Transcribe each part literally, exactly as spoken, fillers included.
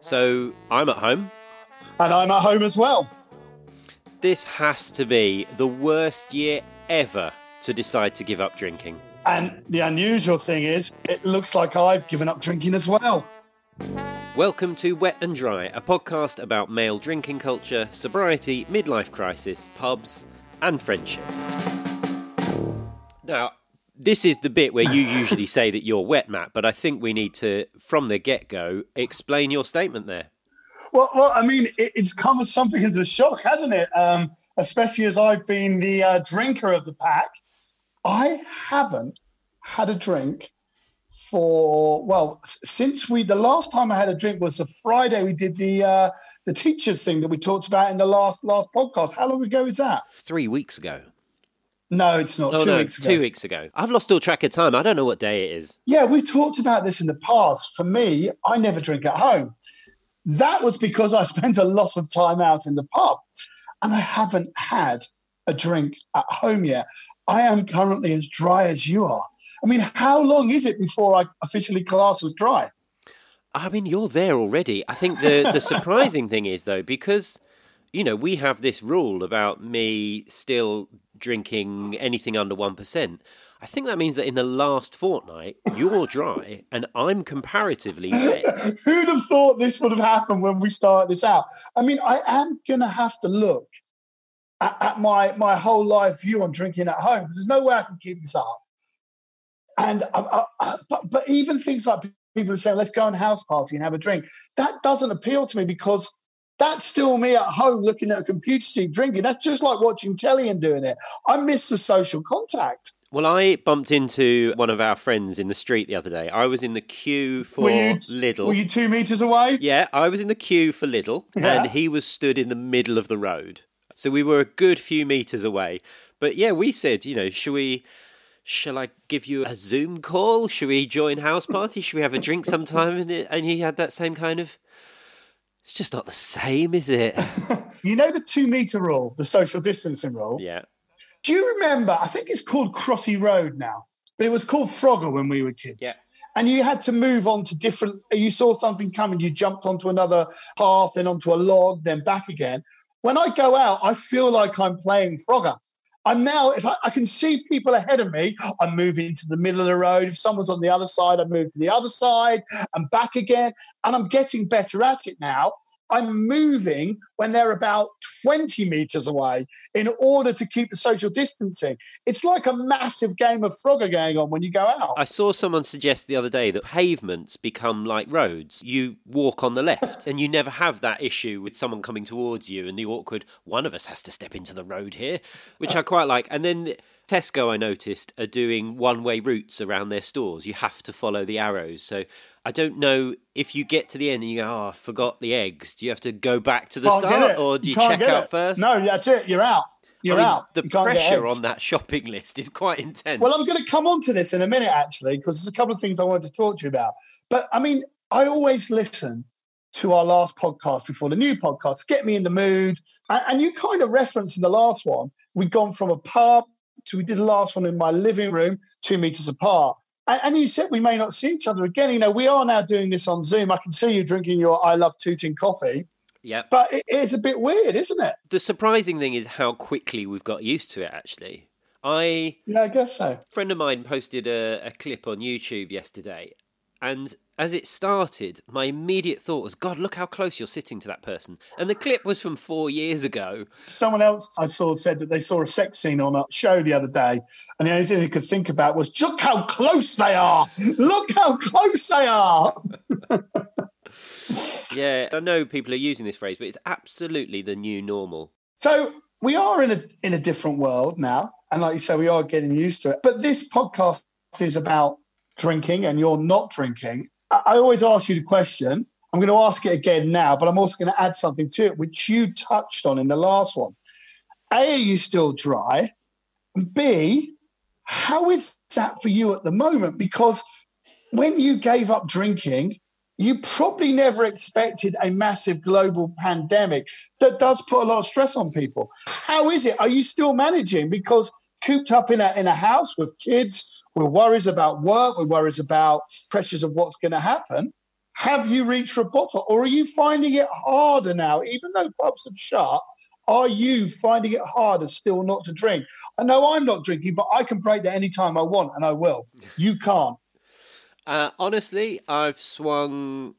So I'm at home. And I'm at home as well. This has to be the worst year ever to decide to give up drinking. And the unusual thing is, it looks like I've given up drinking as well. Welcome to Wet and Dry, a podcast about male drinking culture, sobriety, midlife crisis, pubs, and friendship. Now, this is the bit where you usually say that you're wet, Matt, but I think we need to, from the get-go, explain your statement there. Well, well, I mean, it, it's come as something as a shock, hasn't it? Um, especially as I've been the uh, drinker of the pack. I haven't had a drink for, well, since we, the last time I had a drink was the Friday we did the uh, the teachers thing that we talked about in the last last podcast. How long ago is that? Three weeks ago. No, it's not. Oh, two no, weeks ago. Two weeks ago. I've lost all track of time. I don't know what day it is. Yeah, we've talked about this in the past. For me, I never drink at home. That was because I spent a lot of time out in the pub, and I haven't had a drink at home yet. I am currently as dry as you are. I mean, how long is it before I officially class as dry? I mean, you're there already. I think the, the surprising thing is, though, because, you know, we have this rule about me still drinking anything under one percent. I think that means that in the last fortnight, you're dry and I'm comparatively wet. Who'd have thought this would have happened when we started this out? I mean, I am going to have to look at, at my, my whole life view on drinking at home. There's no way I can keep this up. And I, I, but, but even things like people who say, let's go on house party and have a drink, that doesn't appeal to me because that's still me at home looking at a computer screen drinking. That's just like watching telly and doing it. I miss the social contact. Well, I bumped into one of our friends in the street the other day. I was in the queue for were you, Lidl. Were you two metres away? Yeah, I was in the queue for Lidl, yeah. And he was stood in the middle of the road. So we were a good few metres away. But yeah, we said, you know, shall we... Shall I give you a Zoom call? Shall we join house party? Shall we have a drink sometime? And, it, and he had that same kind of... It's just not the same, is it? You know the two-metre rule, the social distancing rule? Yeah. Do you remember, I think it's called Crossy Road now, but it was called Frogger when we were kids. Yeah. And you had to move on to different... You saw something coming, you jumped onto another path, then onto a log, then back again. When I go out, I feel like I'm playing Frogger. I'm now, if I, I can see people ahead of me, I'm moving to the middle of the road. If someone's on the other side, I move to the other side and back again. And I'm getting better at it now. I'm moving when they're about twenty metres away in order to keep the social distancing. It's like a massive game of Frogger going on when you go out. I saw someone suggest the other day that pavements become like roads. You walk on the left and you never have that issue with someone coming towards you and the awkward, one of us has to step into the road here, which I quite like. And then Tesco, I noticed, are doing one-way routes around their stores. You have to follow the arrows. So I don't know if you get to the end and you go, oh, I forgot the eggs. Do you have to go back to the can't start or do you, you check out it. First? No, that's it. You're out. You're I mean, out. The you pressure on that shopping list is quite intense. Well, I'm going to come on to this in a minute, actually, because there's a couple of things I wanted to talk to you about. But, I mean, I always listen to our last podcast before the new podcast, Get Me In The Mood. And you kind of referenced in the last one, we'd gone from a pub, so we did the last one in my living room, two metres apart. And, and you said we may not see each other again. You know, we are now doing this on Zoom. I can see you drinking your I Love Tooting coffee. Yeah. But it is a bit weird, isn't it? The surprising thing is how quickly we've got used to it, actually. I Yeah, I guess so. A friend of mine posted a, a clip on YouTube yesterday. And as it started, my immediate thought was, God, look how close you're sitting to that person. And the clip was from four years ago. Someone else I saw said that they saw a sex scene on a show the other day. And the only thing they could think about was, look how close they are. Look how close they are. Yeah, I know people are using this phrase, but it's absolutely the new normal. So we are in a in a different world now. And like you say, we are getting used to it. But this podcast is about drinking and you're not drinking. I always ask you the question. I'm going to ask it again now, but I'm also going to add something to it, which you touched on in the last one. A, are you still dry? B, how is that for you at the moment? Because when you gave up drinking, you probably never expected a massive global pandemic that does put a lot of stress on people. How is it? Are you still managing? Because cooped up in a in a house with kids, with worries about work, with worries about pressures of what's going to happen, have you reached rebuttal, or are you finding it harder now, even though pubs have shut? Are you finding it harder still not to drink? I know I'm not drinking, but I can break that any time I want, and I will. You can't. Uh, honestly, I've swung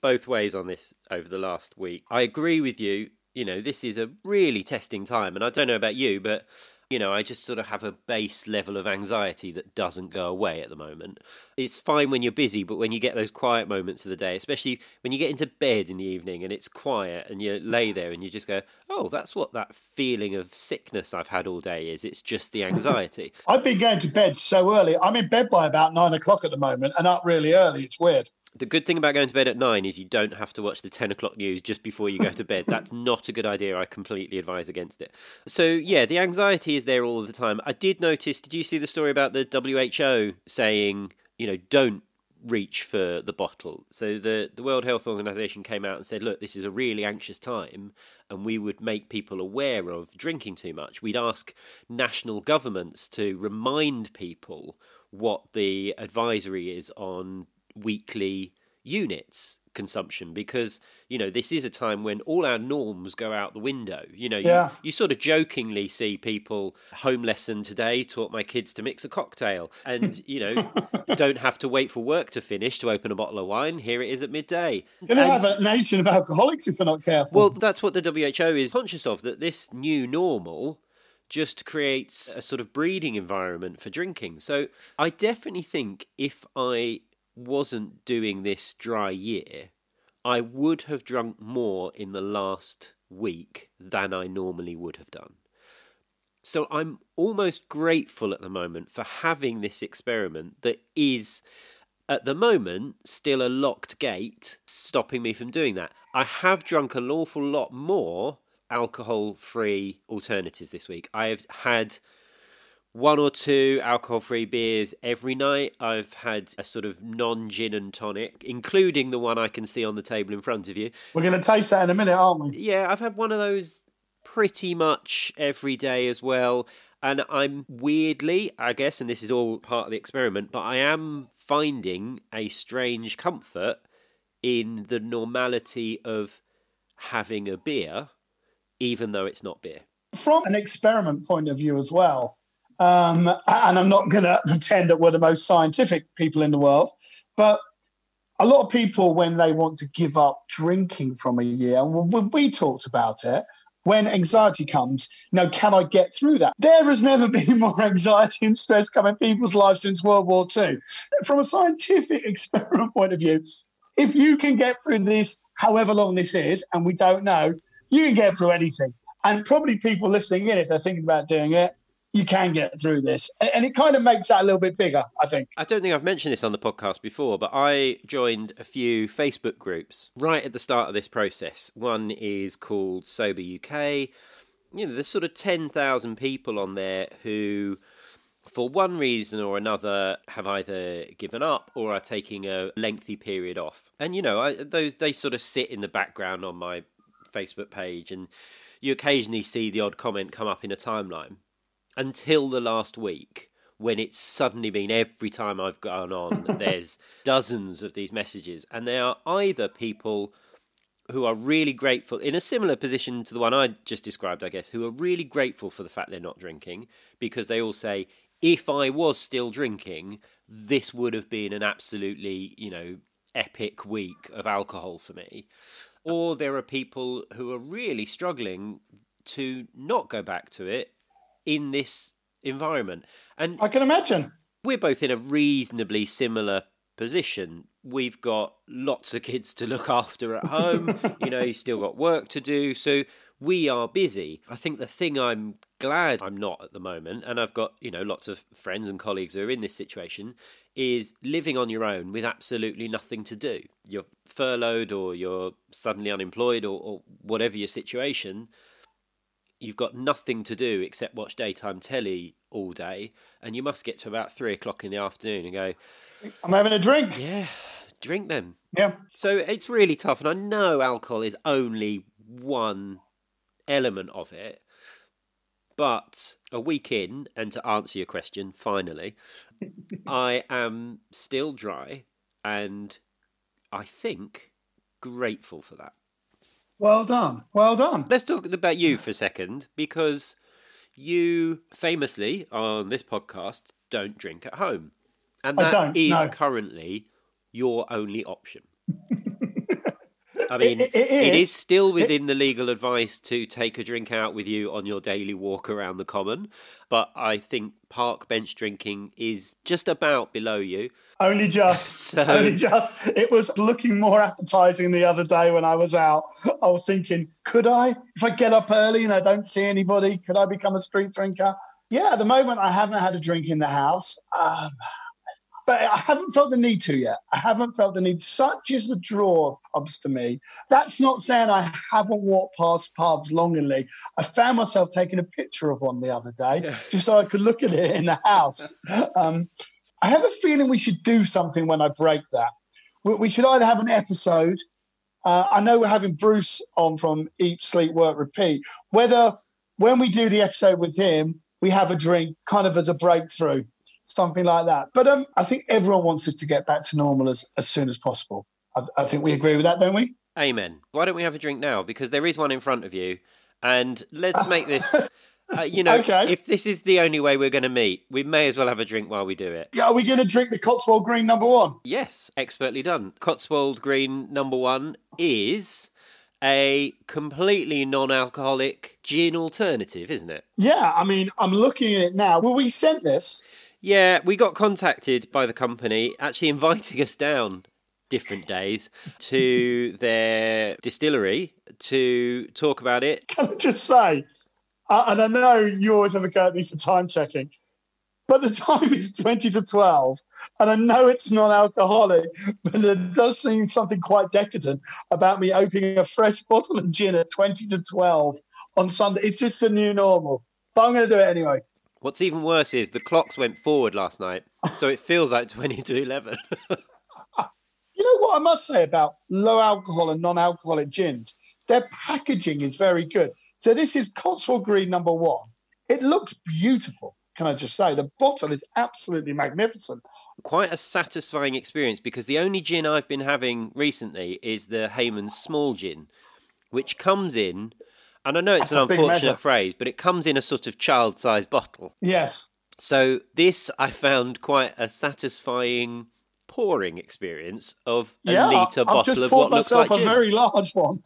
both ways on this over the last week. I agree with you. You know, this is a really testing time, and I don't know about you, but, you know, I just sort of have a base level of anxiety that doesn't go away at the moment. It's fine when you're busy, but when you get those quiet moments of the day, especially when you get into bed in the evening and it's quiet and you lay there and you just go, oh, that's what that feeling of sickness I've had all day is. It's just the anxiety. I've been going to bed so early. I'm in bed by about nine o'clock at the moment and up really early. It's weird. The good thing about going to bed at nine is you don't have to watch the ten o'clock news just before you go to bed. That's not a good idea. I completely advise against it. So, yeah, the anxiety is there all the time. I did notice, did you see the story about the W H O saying, you know, don't reach for the bottle? So the, the World Health Organization came out and said, look, this is a really anxious time, and we would make people aware of drinking too much. We'd ask national governments to remind people what the advisory is on weekly units consumption, because, you know, this is a time when all our norms go out the window. You know, yeah. you, you sort of jokingly see people, home lesson today, taught my kids to mix a cocktail, and, you know, don't have to wait for work to finish to open a bottle of wine. Here it is at midday. You're going to have a nation of alcoholics if we're not careful. Well, that's what the W H O is conscious of, that this new normal just creates a sort of breeding environment for drinking. So I definitely think if I wasn't doing this dry year, I would have drunk more in the last week than I normally would have done. So I'm almost grateful at the moment for having this experiment that is, at the moment, still a locked gate, stopping me from doing that. I have drunk an awful lot more alcohol-free alternatives this week. I have had one or two alcohol-free beers every night. I've had a sort of non-gin and tonic, including the one I can see on the table in front of you. We're going to taste that in a minute, aren't we? Yeah, I've had one of those pretty much every day as well. And I'm weirdly, I guess, and this is all part of the experiment, but I am finding a strange comfort in the normality of having a beer, even though it's not beer. From an experiment point of view as well, Um, and I'm not going to pretend that we're the most scientific people in the world, but a lot of people, when they want to give up drinking from a year, and when we talked about it, when anxiety comes, you know, can I get through that? There has never been more anxiety and stress coming in people's lives since World War Two. From a scientific experiment point of view, if you can get through this, however long this is, and we don't know, you can get through anything. And probably people listening in, if they're thinking about doing it, you can get through this. And it kind of makes that a little bit bigger, I think. I don't think I've mentioned this on the podcast before, but I joined a few Facebook groups right at the start of this process. One is called Sober U K. You know, there's sort of ten thousand people on there who, for one reason or another, have either given up or are taking a lengthy period off. And, you know, I, those they sort of sit in the background on my Facebook page, and you occasionally see the odd comment come up in a timeline. Until the last week, when it's suddenly been every time I've gone on, there's dozens of these messages. And they are either people who are really grateful, in a similar position to the one I just described, I guess, who are really grateful for the fact they're not drinking, because they all say, if I was still drinking, this would have been an absolutely, you know, epic week of alcohol for me. Or there are people who are really struggling to not go back to it in this environment. And I can imagine we're both in a reasonably similar position. We've got lots of kids to look after at home. You know, you've still got work to do, so we are busy. I think the thing I'm glad I'm not at the moment, and I've got, you know, lots of friends and colleagues who are in this situation, is living on your own with absolutely nothing to do. You're furloughed, or you're suddenly unemployed, or, or whatever your situation. You've got nothing to do except watch daytime telly all day, and you must get to about three o'clock in the afternoon and go, I'm having a drink. Yeah, drink them. Yeah. So it's really tough, and I know alcohol is only one element of it, but a week in, and to answer your question, finally, I am still dry, and I think, grateful for that. Well done. Well done. Let's talk about you for a second, because you famously on this podcast don't drink at home. And that I don't, is no. currently your only option. I mean, it, it, it, it is still within it, the legal advice to take a drink out with you on your daily walk around the common, but I think park bench drinking is just about below you. Only just. So, only just. It was looking more appetizing the other day when I was out. I was thinking, could I, if I get up early and I don't see anybody, could I become a street drinker? Yeah, at the moment, I haven't had a drink in the house. Um, But I haven't felt the need to yet. I haven't felt the need. Such is the draw of pubs to me. That's not saying I haven't walked past pubs longingly. I found myself taking a picture of one the other day yeah. just so I could look at it in the house. um, I have a feeling we should do something when I break that. We, we should either have an episode. Uh, I know we're having Bruce on from Eat, Sleep, Work, Repeat. Whether when we do the episode with him, we have a drink kind of as a breakthrough. Something like that. But um, I think everyone wants us to get back to normal as, as soon as possible. I, I think we agree with that, don't we? Amen. Why don't we have a drink now? Because there is one in front of you. And let's make this, uh, you know, okay. If this is the only way we're going to meet, we may as well have a drink while we do it. Yeah, are we going to drink the Cotswold Green Number One? Yes, expertly done. Cotswold Green Number One is a completely non-alcoholic gin alternative, isn't it? Yeah, I mean, I'm looking at it now. Were we sent this? Yeah, we got contacted by the company actually inviting us down different days to their distillery to talk about it. Can I just say, uh, and I know you always have a go at me for time checking, but the time is twenty to twelve, and I know it's non-alcoholic, but it does seem something quite decadent about me opening a fresh bottle of gin at twenty to twelve on Sunday. It's just the new normal, but I'm going to do it anyway. What's even worse is the clocks went forward last night, so it feels like twenty to eleven. You know what I must say about low alcohol and non-alcoholic gins? Their packaging is very good. So this is Cotswold Green Number One. It looks beautiful, can I just say. The bottle is absolutely magnificent. Quite a satisfying experience, because the only gin I've been having recently is the Hayman's Small Gin, which comes in... And I know it's That's an unfortunate phrase, but it comes in a sort of child-sized bottle. Yes. So this I found quite a satisfying pouring experience of a yeah, litre bottle of what looks like gin. I've just poured myself a very large one.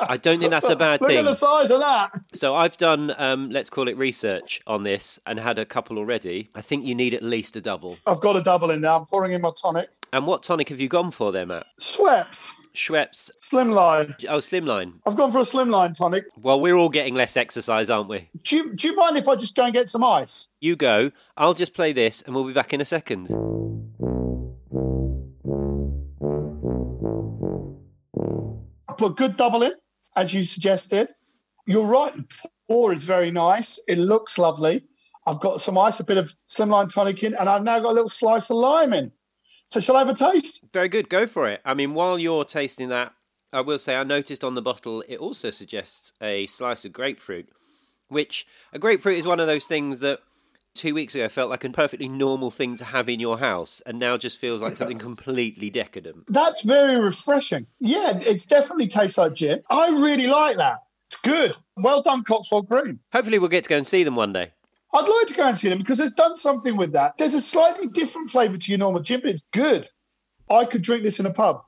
I don't think that's a bad Look thing. Look at the size of that. So I've done, um, let's call it research on this, and had a couple already. I think you need at least a double. I've got a double in there. I'm pouring in my tonic. And what tonic have you gone for there, Matt? Schweppes. Schweppes. Slimline. Oh, Slimline. I've gone for a Slimline tonic. Well, we're all getting less exercise, aren't we? Do you, do you mind if I just go and get some ice? You go. I'll just play this, and we'll be back in a second. Put a good double in, as you suggested. You're right, the pour is very nice. It looks lovely. I've got some ice, a bit of Slimline tonic in, and I've now got a little slice of lime in. So shall I have a taste? Very good, go for it. I mean, while you're tasting that, I will say I noticed on the bottle it also suggests a slice of grapefruit, which a grapefruit is one of those things that two weeks ago felt like a perfectly normal thing to have in your house, and now just feels like something completely decadent. That's very refreshing. Yeah, it definitely tastes like gin. I really like that. It's good. Well done, Cotswold Green. Hopefully we'll get to go and see them one day. I'd like to go and see them because it's done something with that. There's a slightly different flavour to your normal gin, but it's good. I could drink this in a pub.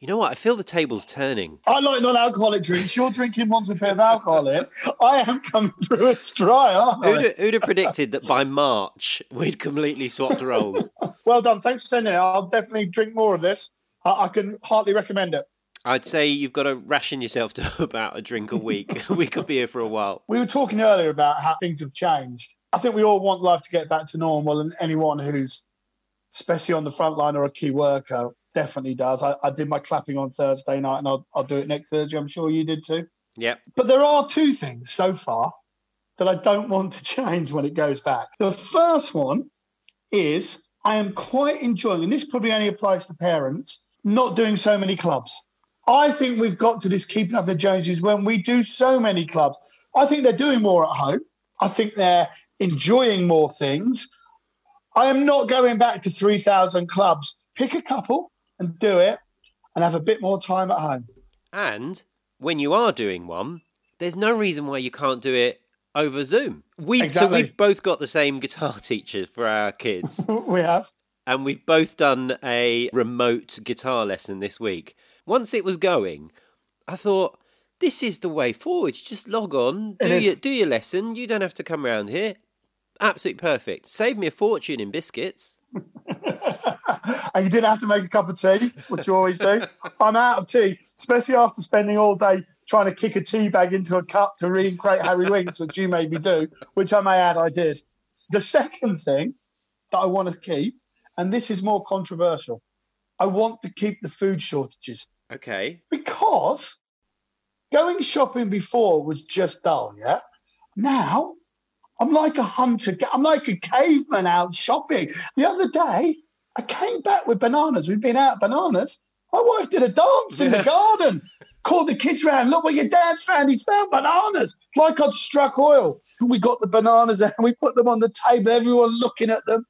You know what? I feel the table's turning. I like non-alcoholic drinks. You're drinking ones with a bit of alcohol in. I am coming through as dry, aren't I? Who'd, who'd have predicted that by March we'd completely swapped roles? Well done. Thanks for sending it. I'll definitely drink more of this. I, I can heartily recommend it. I'd say you've got to ration yourself to about a drink a week. We could be here for a while. We were talking earlier about how things have changed. I think we all want life to get back to normal, and anyone who's, especially on the front line or a key worker, definitely does. I, I did my clapping on Thursday night, and I'll, I'll do it next Thursday. I'm sure you did too. Yeah. But there are two things so far that I don't want to change when it goes back. The first one is I am quite enjoying, and this probably only applies to parents, not doing so many clubs. I think we've got to this keeping up the Joneses when we do so many clubs. I think they're doing more at home. I think they're enjoying more things. I am not going back to three thousand clubs. Pick a couple and do it. and have a bit more time at home. And when you are doing one, there's no reason why you can't do it over Zoom. We've, exactly. So we've both got the same guitar teacher for our kids. We have. And we've both done a remote guitar lesson this week. Once it was going, I thought, this is the way forward. You just log on, do your, do your lesson. You don't have to come around here. Absolutely perfect. Saved me a fortune in biscuits. And you didn't have to make a cup of tea, which you always do. I'm out of tea, especially after spending all day trying to kick a tea bag into a cup to recreate Harry Winks, which you made me do, which I may add I did. The second thing that I want to keep, and this is more controversial, I want to keep the food shortages. Okay. Because going shopping before was just dull, yeah? Now I'm like a hunter. I'm like a caveman out shopping. The other day, I came back with bananas. We've been out bananas. My wife did a dance in the garden. Called the kids round. Look what your dad's found. He's found bananas. It's like I'd struck oil. We got the bananas out and we put them on the table. Everyone looking at them.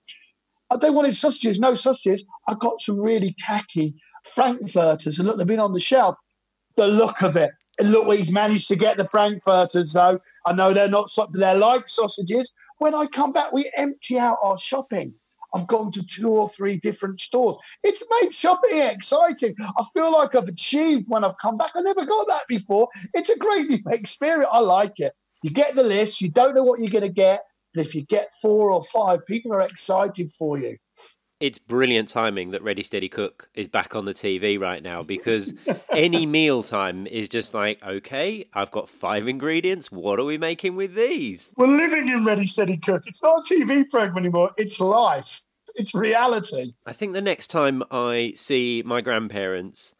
They wanted sausages. No sausages. I got some really khaki frankfurters. And look, they've been on the shelf. The look of it. Look, he's managed to get the frankfurters, though. I know they're not, they're like sausages. When I come back, we empty out our shopping. I've gone to two or three different stores. It's made shopping exciting. I feel like I've achieved when I've come back. I never got that before. It's a great new experience. I like it. You get the list. You don't know what you're going to get. But if you get four or five, people are excited for you. It's brilliant timing that Ready Steady Cook is back on the T V right now, because any meal time is just like, okay, I've got five ingredients. What are we making with these? We're living in Ready Steady Cook. It's not a T V program anymore. It's life. It's reality. I think the next time I see my grandparents,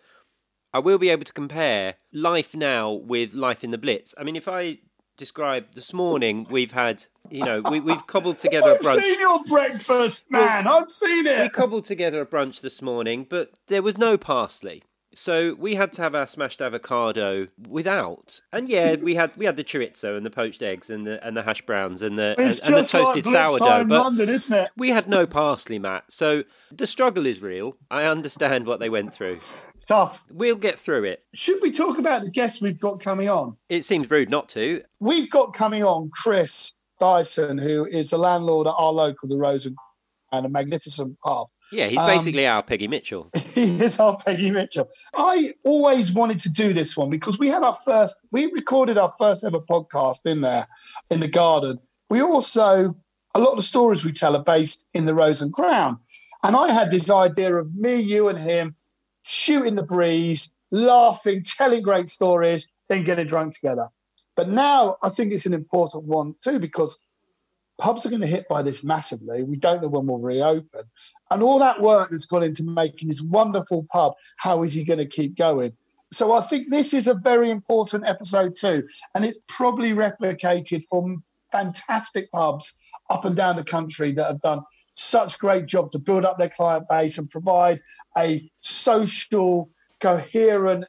I will be able to compare life now with life in the Blitz. I mean, if I describe this morning, we've had... You know, we, we've cobbled together I've a brunch. I've seen your breakfast, man. Well, I've seen it. We cobbled together a brunch this morning, but there was no parsley. So we had to have our smashed avocado without. And yeah, we had we had the chorizo and the poached eggs and the and the hash browns and the and, and the toasted like sourdough. But London, isn't it? We had no parsley, Matt. So the struggle is real. I understand what they went through. It's tough. We'll get through it. Should we talk about the guests we've got coming on? It seems rude not to. We've got coming on Chris Dyson, who is the landlord at our local, the Rose and Crown, a magnificent pub. Yeah, he's basically um, our Peggy Mitchell. He is our Peggy Mitchell. I always wanted to do this one because we had our first, we recorded our first ever podcast in there, in the garden. We also, a lot of the stories we tell are based in the Rose and Crown. And I had this idea of me, you and him shooting the breeze, laughing, telling great stories, then getting drunk together. But now I think it's an important one too, because pubs are going to hit by this massively. We don't know when we'll reopen. And all that work that's gone into making this wonderful pub, how is he going to keep going? So I think this is a very important episode too. And it's probably replicated from fantastic pubs up and down the country that have done such a great job to build up their client base and provide a social, coherent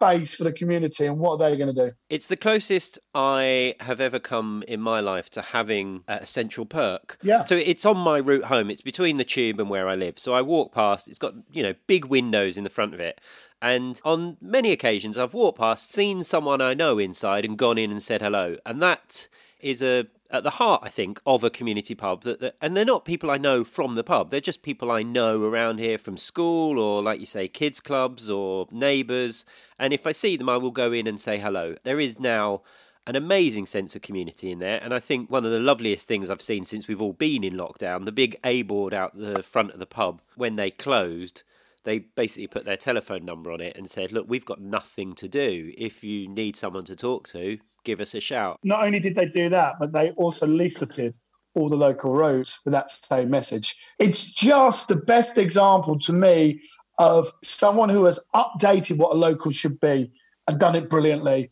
base for the community, and what are they going to do? It's the closest I have ever come in my life to having a Central Perk. Yeah. So it's on my route home. It's between the tube and where I live. So I walk past, it's got, you know, big windows in the front of it. And on many occasions I've walked past, seen someone I know inside and gone in and said hello. And that is a at the heart, I think, of a community pub. That, that and they're not people I know from the pub. They're just people I know around here from school or, like you say, kids' clubs or neighbours. And if I see them, I will go in and say hello. There is now an amazing sense of community in there. And I think one of the loveliest things I've seen since we've all been in lockdown, the big A-board out the front of the pub, when they closed, they basically put their telephone number on it and said, look, we've got nothing to do. If you need someone to talk to, give us a shout. Not only did they do that, but they also leafleted all the local roads with that same message. It's just the best example to me of someone who has updated what a local should be and done it brilliantly.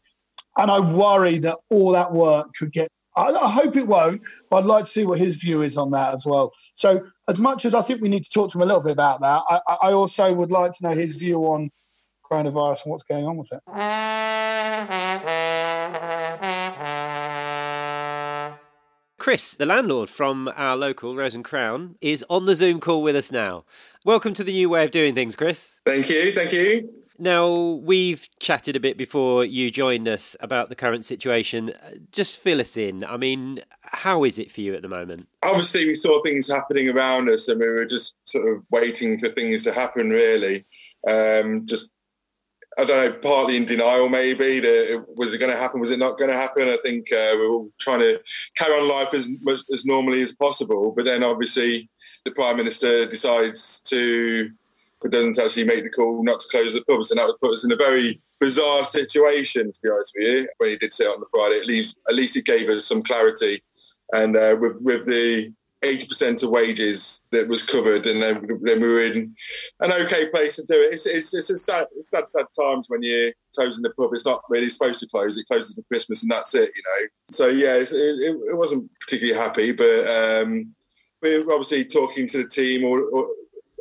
And I worry that all that work could get, I, I hope it won't, but I'd like to see what his view is on that as well. So as much as I think we need to talk to him a little bit about that, I, I also would like to know his view on coronavirus and what's going on with it. Chris, the landlord from our local Rose and Crown, is on the Zoom call with us now. Welcome to the new way of doing things, Chris. Thank you, thank you. Now, we've chatted a bit before you joined us about the current situation. Just fill us in. I mean, how is it for you at the moment? Obviously, we saw things happening around us and we were just sort of waiting for things to happen, really. Um, just, I don't know, partly in denial, maybe. The, was it going to happen? Was it not going to happen? I think uh, we we're all trying to carry on life as much as normally as possible. But then, obviously, the Prime Minister decides to... but doesn't actually make the call not to close the pubs, and that would put us in a very bizarre situation, to be honest with you. When he did say on the Friday, at least at least it gave us some clarity, and uh, with with the eighty percent of wages that was covered, and then, then we were in an okay place to do it. It's it's, it's a sad, it's sad, sad times when you're closing the pub. It's not really supposed to close. It closes for Christmas, and that's it, you know. So yeah, it, it, it wasn't particularly happy, but um, we were obviously talking to the team or. or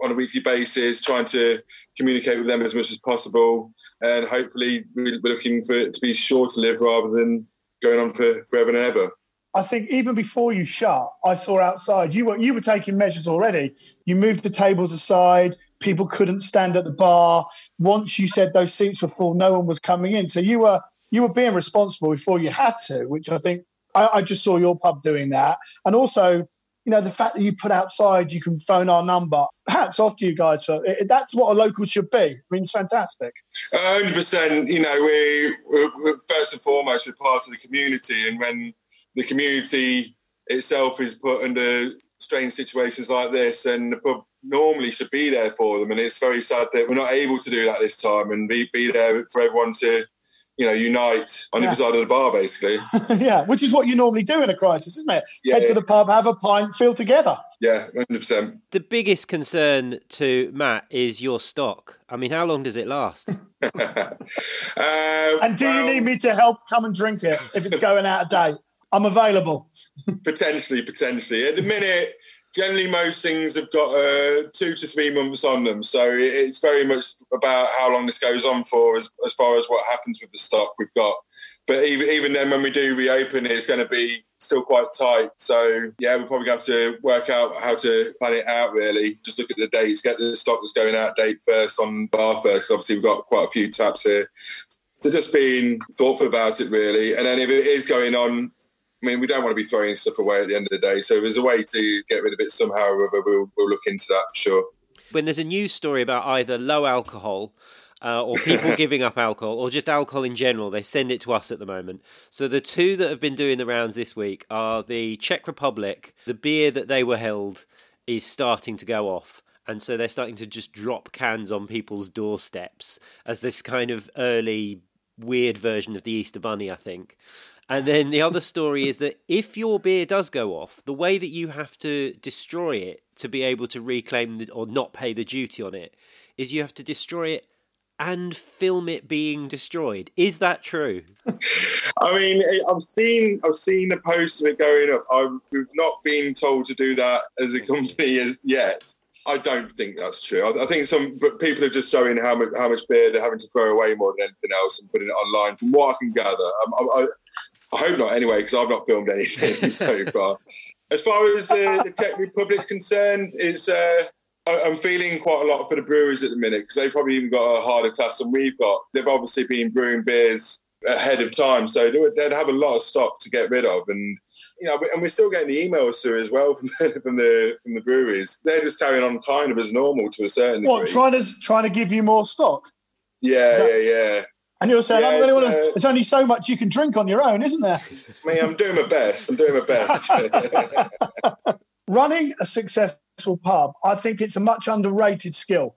on a weekly basis, trying to communicate with them as much as possible. And hopefully we're looking for it to be short-lived rather than going on for forever and ever. I think even before you shut, I saw outside, you were you were taking measures already. You moved the tables aside. People couldn't stand at the bar. Once you said those seats were full, no one was coming in. So you were you were being responsible before you had to, which I think I, I just saw your pub doing that. And also... you know, the fact that you put outside, you can phone our number. Hats off to you guys. So it, that's what a local should be. I mean, it's fantastic. one hundred percent. You know, we, we're, first and foremost, we're part of the community. And when the community itself is put under strange situations like this, then the pub normally should be there for them. And it's very sad that we're not able to do that this time and be, be there for everyone to, you know, unite on yeah. either side of the bar, basically. yeah, which is what you normally do in a crisis, isn't it? Yeah, Head yeah. to the pub, have a pint, feel together. Yeah, one hundred percent. The biggest concern to Matt is your stock. I mean, how long does it last? uh, and do well, you need me to help come and drink it if it's going out of date? I'm available. potentially, potentially. At the minute, generally most things have got uh, two to three months on them. So it's very much about how long this goes on for as, as far as what happens with the stock we've got. But even, even then, when we do reopen, it's going to be still quite tight. So, yeah, we're probably going to have to work out how to plan it out, really. Just look at the dates, get the stock that's going out date first on bar first. Obviously, we've got quite a few taps here. So just being thoughtful about it, really. And then if it is going on, I mean, we don't want to be throwing stuff away at the end of the day. So if there's a way to get rid of it somehow or other, we'll, we'll look into that for sure. When there's a news story about either low alcohol uh, or people giving up alcohol or just alcohol in general, they send it to us at the moment. So the two that have been doing the rounds this week are the Czech Republic. The beer that they were held is starting to go off. And so they're starting to just drop cans on people's doorsteps as this kind of early weird version of the Easter Bunny, I think. And then the other story is that if your beer does go off, the way that you have to destroy it to be able to reclaim the, or not pay the duty on it is you have to destroy it and film it being destroyed. Is that true? I mean, I've seen I've seen the post of it going up. I've, we've not been told to do that as a company as yet. I don't think that's true. I think some people are just showing how much how much beer they're having to throw away more than anything else and putting it online. From what I can gather, I, I, I hope not anyway, because I've not filmed anything so far. As far as uh, the Czech Republic's concerned, it's uh, I, I'm feeling quite a lot for the brewers at the minute because they've probably even got a harder task than we've got. They've obviously been brewing beers ahead of time, so they would, they'd have a lot of stock to get rid of. And you know, and we're still getting the emails through as well from the, from the from the breweries. They're just carrying on kind of as normal to a certain degree. What, trying to trying to give you more stock? Yeah, that, yeah, yeah. And you're saying, yeah, I really want to, uh, there's only so much you can drink on your own, isn't there? I mean, I'm doing my best. I'm doing my best. Running a successful pub, I think it's a much underrated skill.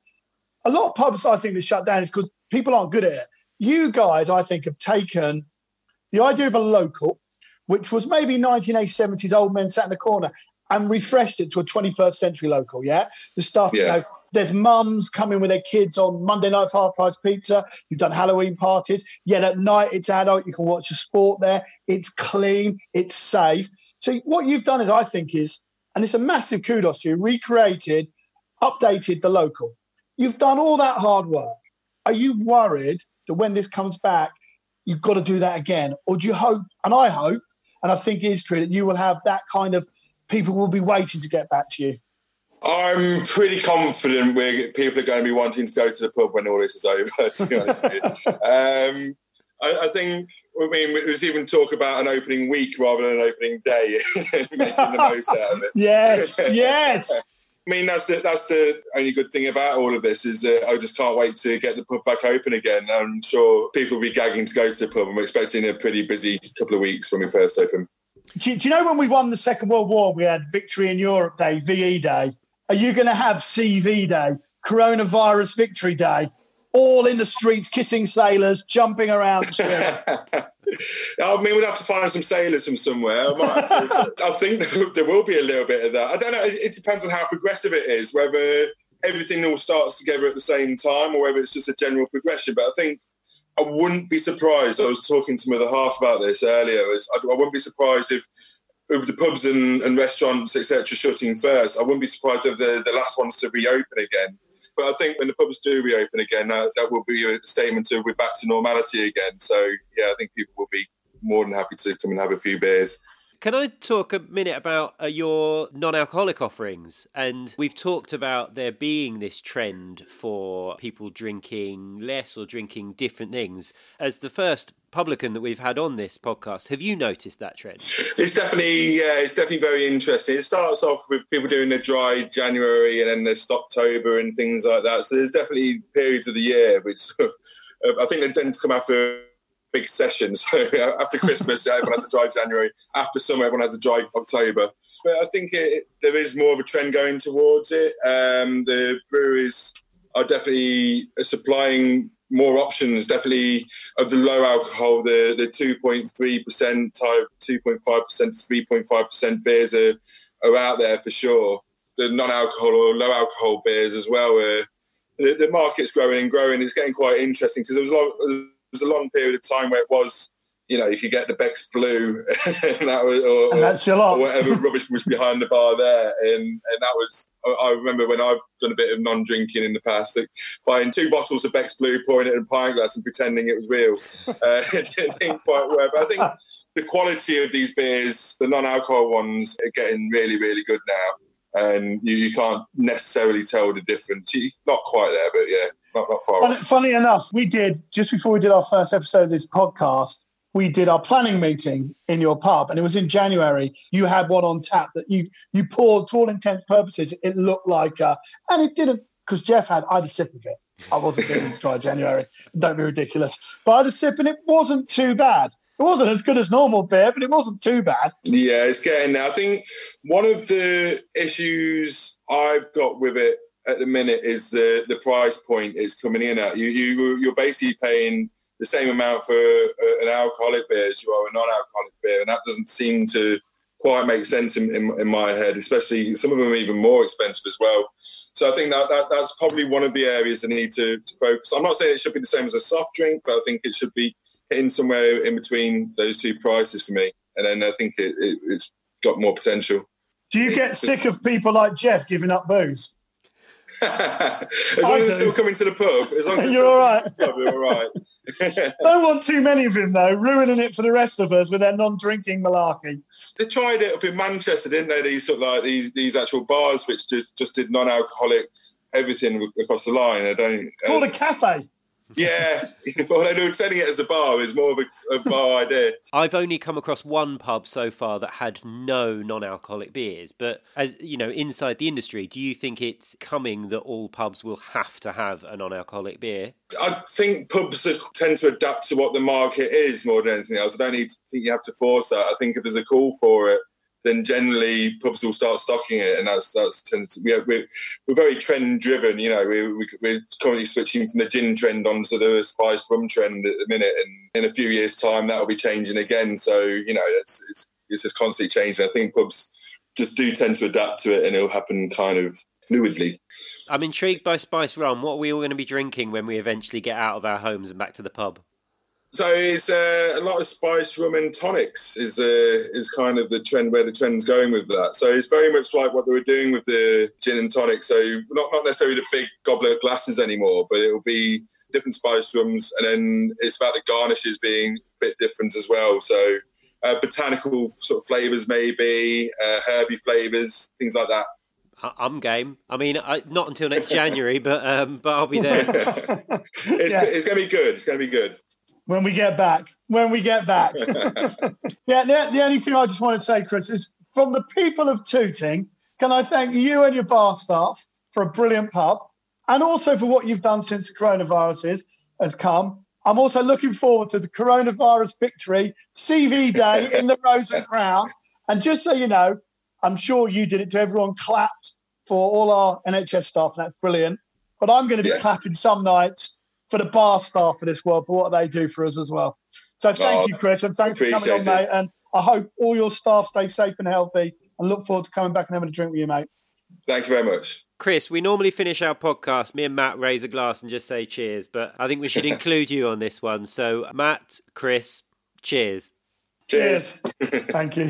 A lot of pubs, I think, that shut down is because people aren't good at it. You guys, I think, have taken the idea of a local, which was maybe nineteen eighties, seventies old men sat in the corner, and refreshed it to a twenty-first century local, yeah? The stuff, yeah. You know, there's mums coming with their kids on Monday night for half-price pizza. You've done Halloween parties. Yet at night, it's adult. You can watch the sport there. It's clean. It's safe. So what you've done is, I think, is, and it's a massive kudos to you, recreated, updated the local. You've done all that hard work. Are you worried that when this comes back, you've got to do that again? Or do you hope, and I hope, and I think it is true, that you will have that kind of people will be waiting to get back to you. I'm pretty confident we're, people are going to be wanting to go to the pub when all this is over, to be honest with you. Um, I, I think, I mean, it was even talk about an opening week rather than an opening day, making the most out of it. Yes, yes. I mean, that's the, that's the only good thing about all of this is that I just can't wait to get the pub back open again. I'm sure people will be gagging to go to the pub. I'm expecting a pretty busy couple of weeks when we first open. Do you, do you know when we won the Second World War, we had Victory in Europe Day, V E Day? Are you going to have C V Day, Coronavirus Victory Day, all in the streets, kissing sailors, jumping around? I mean, we'd have to find some sailors from somewhere. I, might have to, I think there will be a little bit of that. I don't know. It depends on how progressive it is, whether everything all starts together at the same time or whether it's just a general progression. But I think I wouldn't be surprised. I was talking to my other half about this earlier. I wouldn't be surprised if, if the pubs and, and restaurants, et cetera, shutting first. I wouldn't be surprised if the, the last ones to reopen again. But I think when the pubs do reopen again, that, that will be a statement to we're back to normality again. So, yeah, I think people will be more than happy to come and have a few beers. Can I talk a minute about uh, your non-alcoholic offerings? And we've talked about there being this trend for people drinking less or drinking different things. As the first publican that we've had on this podcast, have you noticed that trend? It's definitely, yeah, it's definitely very interesting. It starts off with people doing the dry January and then the Stocktober and things like that. So there's definitely periods of the year which I think they tend to come after big session. So after Christmas, everyone has a dry January. After summer, everyone has a dry October. But I think it, there is more of a trend going towards it. Um, the breweries are definitely supplying more options, definitely of the low alcohol, the, the two point three percent type, two point five percent, three point five percent beers are, are out there for sure. The non-alcohol or low alcohol beers as well. Uh, the, the market's growing and growing. It's getting quite interesting because there was a lot... There was a long period of time where it was, you know, you could get the Bex Blue and, that was, or, and that's your lot. Or whatever rubbish was behind the bar there. And, and that was, I remember when I've done a bit of non-drinking in the past, like buying two bottles of Bex Blue, pouring it in a pint glass and pretending it was real. Uh, it didn't quite work. But I think the quality of these beers, the non-alcohol ones, are getting really, really good now. And you, you can't necessarily tell the difference. Not quite there, but yeah. Not, not far off. Funny enough, we did, just before we did our first episode of this podcast, we did our planning meeting in your pub, and it was in January. You had one on tap that you you poured, to all intents and purposes, it looked like, uh, and it didn't, because Jeff had, I had a sip of it. I wasn't doing this dry January. Don't be ridiculous. But I had a sip, and it wasn't too bad. It wasn't as good as normal beer, but it wasn't too bad. Yeah, it's getting there. I think one of the issues I've got with it at the minute is the, the price point is coming in at. You, you, you're basically paying the same amount for an alcoholic beer as you are a non-alcoholic beer, and that doesn't seem to quite make sense in, in, in my head, especially some of them are even more expensive as well. So I think that, that that's probably one of the areas they need to, to focus. I'm not saying it should be the same as a soft drink, but I think it should be in somewhere in between those two prices for me. And then I think it, it, it's got more potential. Do you get sick of people like Jeff giving up booze? As long I as do. It's still coming to the pub, as long as you're all right. Pub, you're all right. Don't want too many of him though, ruining it for the rest of us with their non-drinking malarkey. They tried it up in Manchester, didn't they? These sort of like these these actual bars which just, just did non-alcoholic everything across the line. I don't. It's called uh, a cafe. Yeah, well, I know selling it as a bar is more of a, a bar idea. I've only come across one pub so far that had no non-alcoholic beers, but as you know, inside the industry, do you think it's coming that all pubs will have to have a non-alcoholic beer? I think pubs tend to adapt to what the market is more than anything else. I don't need to think you have to force that. I think if there's a call for it, then generally pubs will start stocking it, and that's that's tends to, we're, we're we're very trend driven. You know, we're we're currently switching from the gin trend onto the spiced rum trend at the minute, and in a few years' time that will be changing again. So you know, it's it's it's just constantly changing. I think pubs just do tend to adapt to it, and it'll happen kind of fluidly. I'm intrigued by spiced rum. What are we all going to be drinking when we eventually get out of our homes and back to the pub? So it's uh, a lot of spice, rum and tonics is uh, is kind of the trend, where the trend's going with that. So it's very much like what they were doing with the gin and tonic. So not, not necessarily the big goblet glasses anymore, but it'll be different spice rums. And then it's about the garnishes being a bit different as well. So uh, botanical sort of flavours maybe, uh, herby flavours, things like that. I'm game. I mean, I, not until next January, but um, but I'll be there. it's yeah. it's going to be good. It's going to be good. When we get back. When we get back. yeah, the, the only thing I just want to say, Chris, is from the people of Tooting, can I thank you and your bar staff for a brilliant pub and also for what you've done since the coronavirus is, has come. I'm also looking forward to the coronavirus victory, C V Day in the Rose and Crown. And just so you know, I'm sure you did it to everyone, clapped for all our N H S staff, and that's brilliant. But I'm going to be yeah. clapping some nights for the bar staff for this world, for what they do for us as well. So thank oh, you, Chris, and thanks for coming on, it. mate. And I hope all your staff stay safe and healthy, and look forward to coming back and having a drink with you, mate. Thank you very much. Chris, we normally finish our podcast, me and Matt raise a glass and just say cheers, but I think we should include you on this one. So Matt, Chris, cheers. Cheers. Thank you.